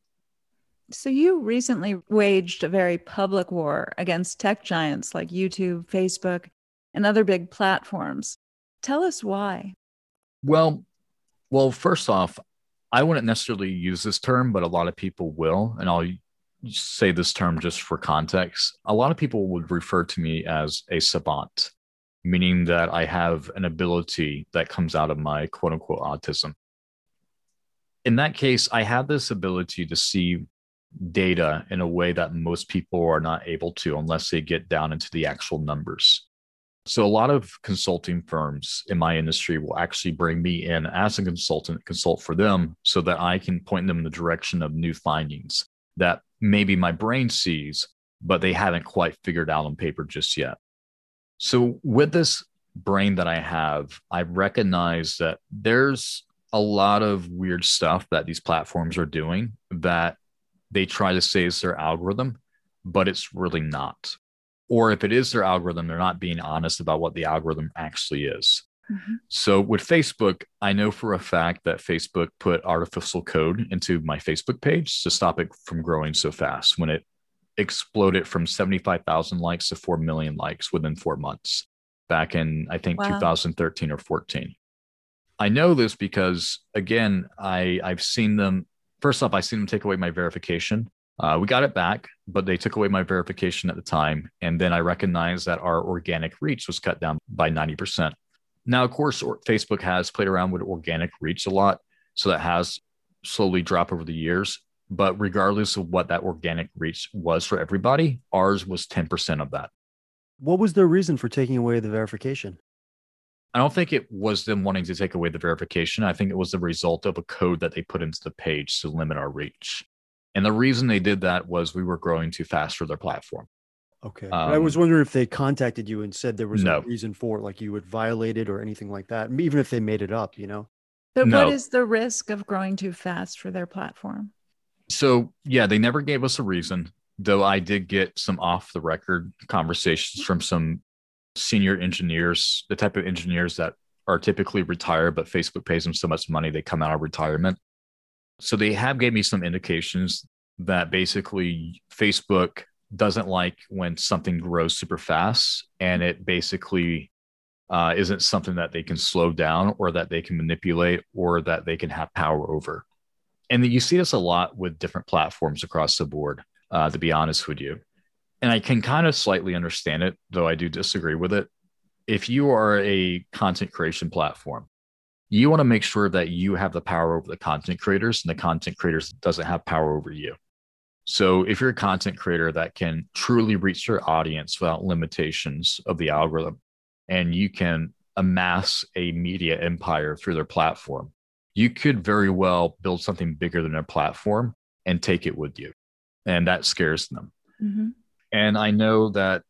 So you recently waged a very public war against tech giants like YouTube, Facebook, and other big platforms. Tell us why. Well, first off, I wouldn't necessarily use this term, but a lot of people will. And I'll say this term just for context. A lot of people would refer to me as a savant, meaning that I have an ability that comes out of my quote unquote autism. In that case, I have this ability to see data in a way that most people are not able to unless they get down into the actual numbers. So a lot of consulting firms in my industry will actually bring me in as a consultant, consult for them so that I can point them in the direction of new findings that maybe my brain sees, but they haven't quite figured out on paper just yet. So with this brain that I have, I recognize that there's a lot of weird stuff that these platforms are doing that they try to say is their algorithm, but it's really not. Or if it is their algorithm, they're not being honest about what the algorithm actually is. Mm-hmm. So with Facebook, I know for a fact that Facebook put artificial code into my Facebook page to stop it from growing so fast when it exploded from 75,000 likes to 4 million likes within 4 months back in, I think, 2013 or 14. I know this because, again, I've seen them. First off, I seen them take away my verification. We got it back, but they took away my verification at the time. And then I recognized that our organic reach was cut down by 90%. Now, of course, Facebook has played around with organic reach a lot. So that has slowly dropped over the years. But regardless of what that organic reach was for everybody, ours was 10% of that. What was their reason for taking away the verification? I don't think it was them wanting to take away the verification. I think it was the result of a code that they put into the page to limit our reach. And the reason they did that was we were growing too fast for their platform. Okay. I was wondering if they contacted you and said there was no reason for it, like you would violate it or anything like that, even if they made it up, you know? But no. What is the risk of growing too fast for their platform? So, yeah, they never gave us a reason, though I did get some off-the-record conversations from some senior engineers, the type of engineers that are typically retired, but Facebook pays them so much money, they come out of retirement. So they have gave me some indications that basically Facebook doesn't like when something grows super fast and it basically isn't something that they can slow down or that they can manipulate or that they can have power over. And you see this a lot with different platforms across the board, to be honest with you. And I can kind of slightly understand it, though I do disagree with it. If you are a content creation platform, you want to make sure that you have the power over the content creators and the content creators doesn't have power over you. So if you're a content creator that can truly reach your audience without limitations of the algorithm, and you can amass a media empire through their platform, you could very well build something bigger than their platform and take it with you. And that scares them. Mm-hmm. And I know that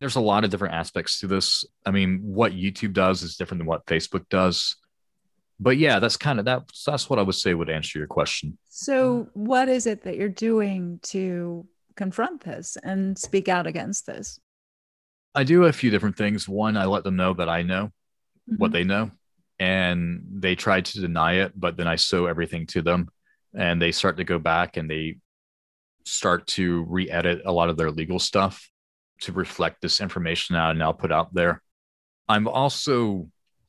there's a lot of different aspects to this. I mean, what YouTube does is different than what Facebook does. But yeah, that's what I would say would answer your question. So what is it that you're doing to confront this and speak out against this? I do a few different things. One, I let them know that I know what they know, and they try to deny it, but then I show everything to them and they start to go back and they start to re-edit a lot of their legal stuff to reflect this information out and I'll put out there.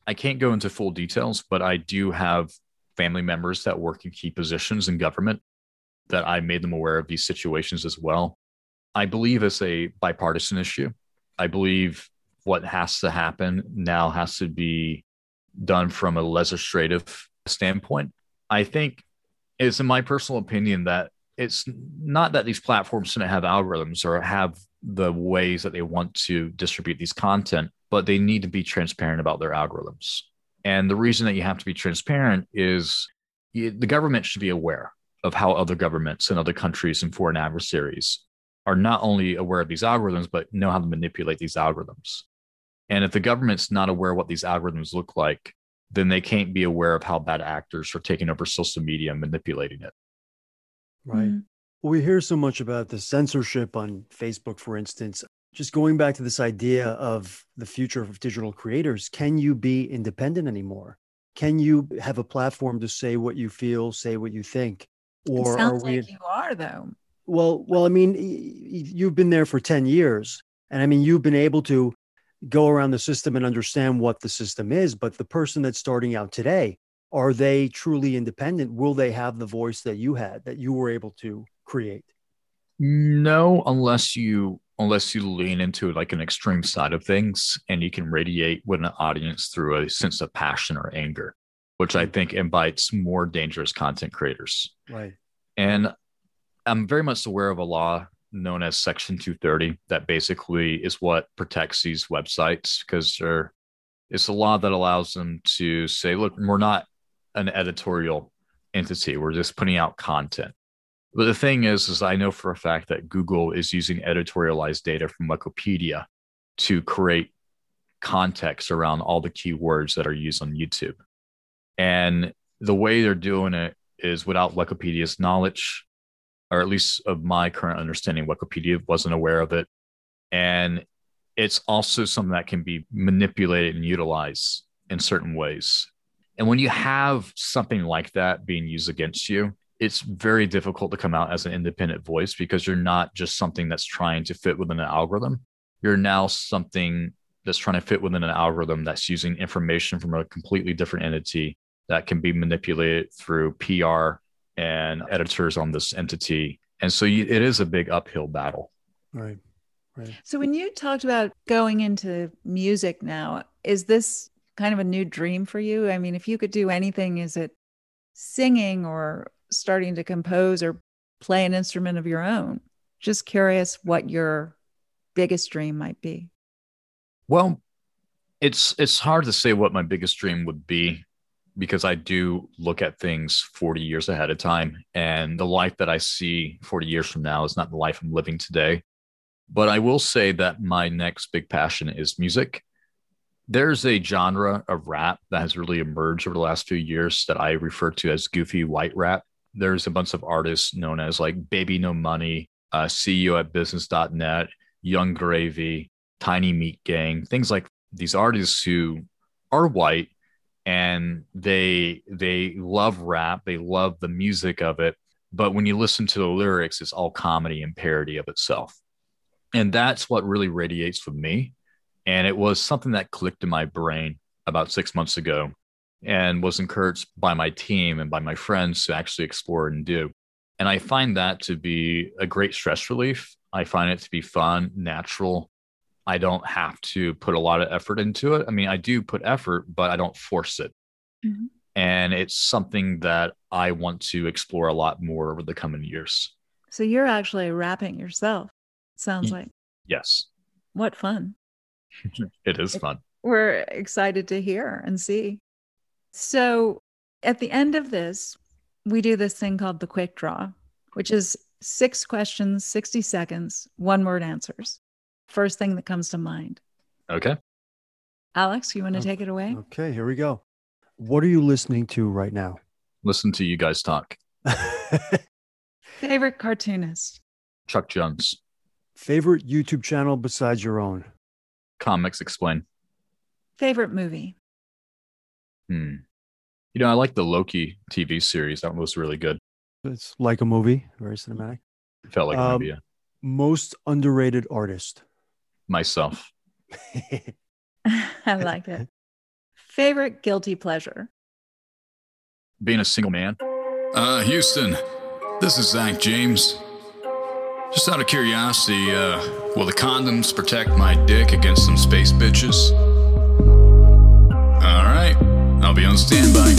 I can't go into full details, but I do have family members that work in key positions in government that I made them aware of these situations as well. I believe it's a bipartisan issue. I believe what has to happen now has to be done from a legislative standpoint. I think it's in my personal opinion that it's not that these platforms shouldn't have algorithms or have the ways that they want to distribute these content, but they need to be transparent about their algorithms. And the reason that you have to be transparent is the government should be aware of how other governments and other countries and foreign adversaries are not only aware of these algorithms, but know how to manipulate these algorithms. And if the government's not aware what these algorithms look like, then they can't be aware of how bad actors are taking over social media and manipulating it. Right. Mm-hmm. Well, we hear so much about the censorship on Facebook, for instance. Just going back to this idea of the future of digital creators, can you be independent anymore? Can you have a platform to say what you feel, say what you think? Or it sounds like you are, though. Well, I mean, you've been there for 10 years. And I mean, you've been able to go around the system and understand what the system is. But the person that's starting out today, are they truly independent? Will they have the voice that you had, that you were able to create? No, unless you lean into like an extreme side of things and you can radiate with an audience through a sense of passion or anger, which I think invites more dangerous content creators. Right. And I'm very much aware of a law known as Section 230 that basically is what protects these websites, because it's a law that allows them to say, look, we're not an editorial entity. We're just putting out content. But the thing is I know for a fact that Google is using editorialized data from Wikipedia to create context around all the keywords that are used on YouTube. And the way they're doing it is without Wikipedia's knowledge, or at least of my current understanding, Wikipedia wasn't aware of it. And it's also something that can be manipulated and utilized in certain ways. And when you have something like that being used against you, it's very difficult to come out as an independent voice, because you're not just something that's trying to fit within an algorithm. You're now something that's trying to fit within an algorithm that's using information from a completely different entity that can be manipulated through PR and editors on this entity. And so it is a big uphill battle. Right. Right. So when you talked about going into music now, is this kind of a new dream for you? I mean, if you could do anything, is it singing or starting to compose or play an instrument of your own? Just curious what your biggest dream might be. Well, it's hard to say what my biggest dream would be, because I do look at things 40 years ahead of time, and the life that I see 40 years from now is not the life I'm living today. But I will say that my next big passion is music. There's a genre of rap that has really emerged over the last few years that I refer to as goofy white rap. There's a bunch of artists known as like Baby No Money, CEO at Business.net, Young Gravy, Tiny Meat Gang, things like these artists who are white and they love rap. They love the music of it. But when you listen to the lyrics, it's all comedy and parody of itself. And that's what really radiates with me. And it was something that clicked in my brain about 6 months ago, and was encouraged by my team and by my friends to actually explore and do. And I find that to be a great stress relief. I find it to be fun, natural. I don't have to put a lot of effort into it. I mean, I do put effort, but I don't force it. Mm-hmm. And it's something that I want to explore a lot more over the coming years. So you're actually rapping yourself, sounds like. Yes. What fun. It is fun. We're excited to hear and see. So at the end of this, we do this thing called the quick draw, which is 6 questions, 60 seconds, 1-word answers. First thing that comes to mind. Okay. Alex, you want to take it away? Okay, here we go. What are you listening to right now? Listen to you guys talk. Favorite cartoonist? Chuck Jones. Favorite YouTube channel besides your own? Comics Explain. Favorite movie? You know, I like the Loki TV series. That one was really good. It's like a movie, very cinematic. It felt like a movie, yeah. Most underrated artist? Myself. I like it. Favorite guilty pleasure? Being a single man. Houston, this is Zach James. Just out of curiosity, will the condoms protect my dick against some space bitches? All right, I'll be on standby.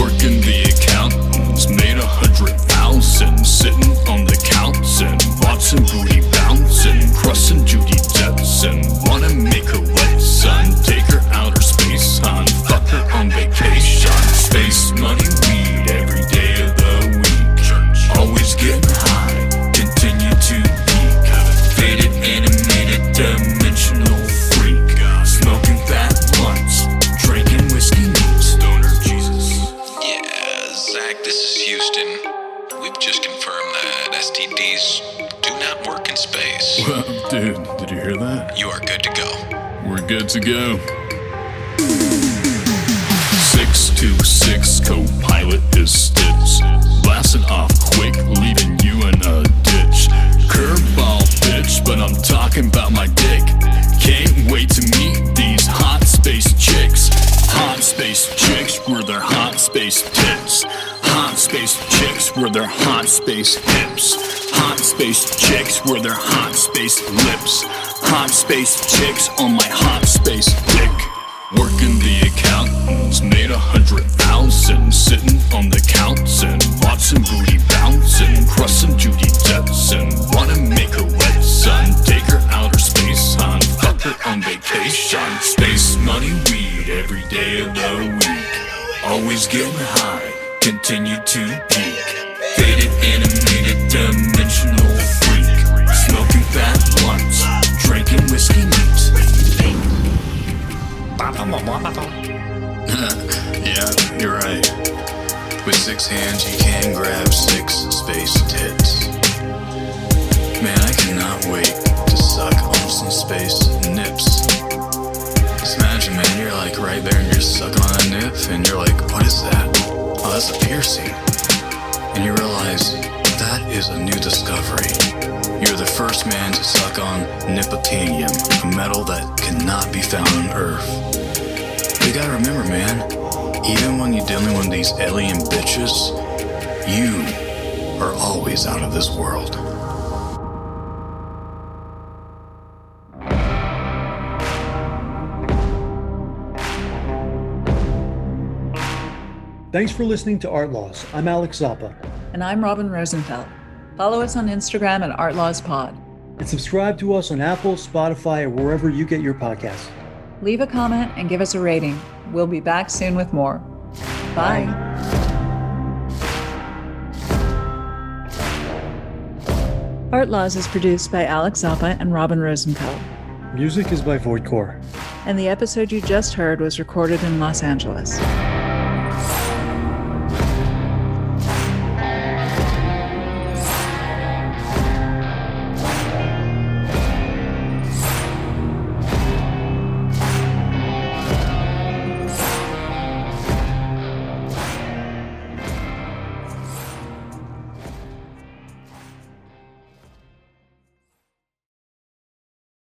Working the accountants, made 100,000, sitting on the counts and Watson booty bouncing, crossing Judy Jetson. Wanna make her wet, son? Take her outer space on, fuck her on vacation. Space money, weed every day of the week. Always getting high. Dimensional freak, smoking fat blunts, drinking whiskey. you hear that? You are good to go. We're good to go. 626 co-pilot is Stitch. Blasting off quick, leaving you in a ditch. Curveball, bitch, but I'm talking about my dick. Can't wait to meet these hot space chicks. Hot space chicks, were their hot space tits. Hot space chicks, were their hot space hips. Hot space chicks were their hot space lips. Hot space chicks on my hot space dick. Working the accountants, made 100,000. Sitting on the counts and watching booty bouncing. Crushing Judy Jetson, wanna make her wet son. Take her outer space on, fuck her on vacation. Space money weed every day of the week. Always getting high, continue to peak. Faded animated dimensional freak. Smoking fat blunts, drinking whiskey neat. Yeah, you're right. With six hands you can grab six space tits. Man, I cannot wait to suck on some space nips. Just imagine, man, you're like right there and you're sucking on a nip and you're like, what is that? Oh, that's a piercing. And you realize that is a new discovery. You're the first man to suck on nippotanium, a metal that cannot be found on Earth. But you gotta remember, man, even when you're dealing with these alien bitches, you are always out of this world. Thanks for listening to Art Laws. I'm Alex Zappa. And I'm Robin Rosenfeld. Follow us on Instagram at ArtLawsPod. And subscribe to us on Apple, Spotify, or wherever you get your podcasts. Leave a comment and give us a rating. We'll be back soon with more. Bye. Art Laws is produced by Alex Zappa and Robin Rosenfeld. Music is by Voidcore. And the episode you just heard was recorded in Los Angeles.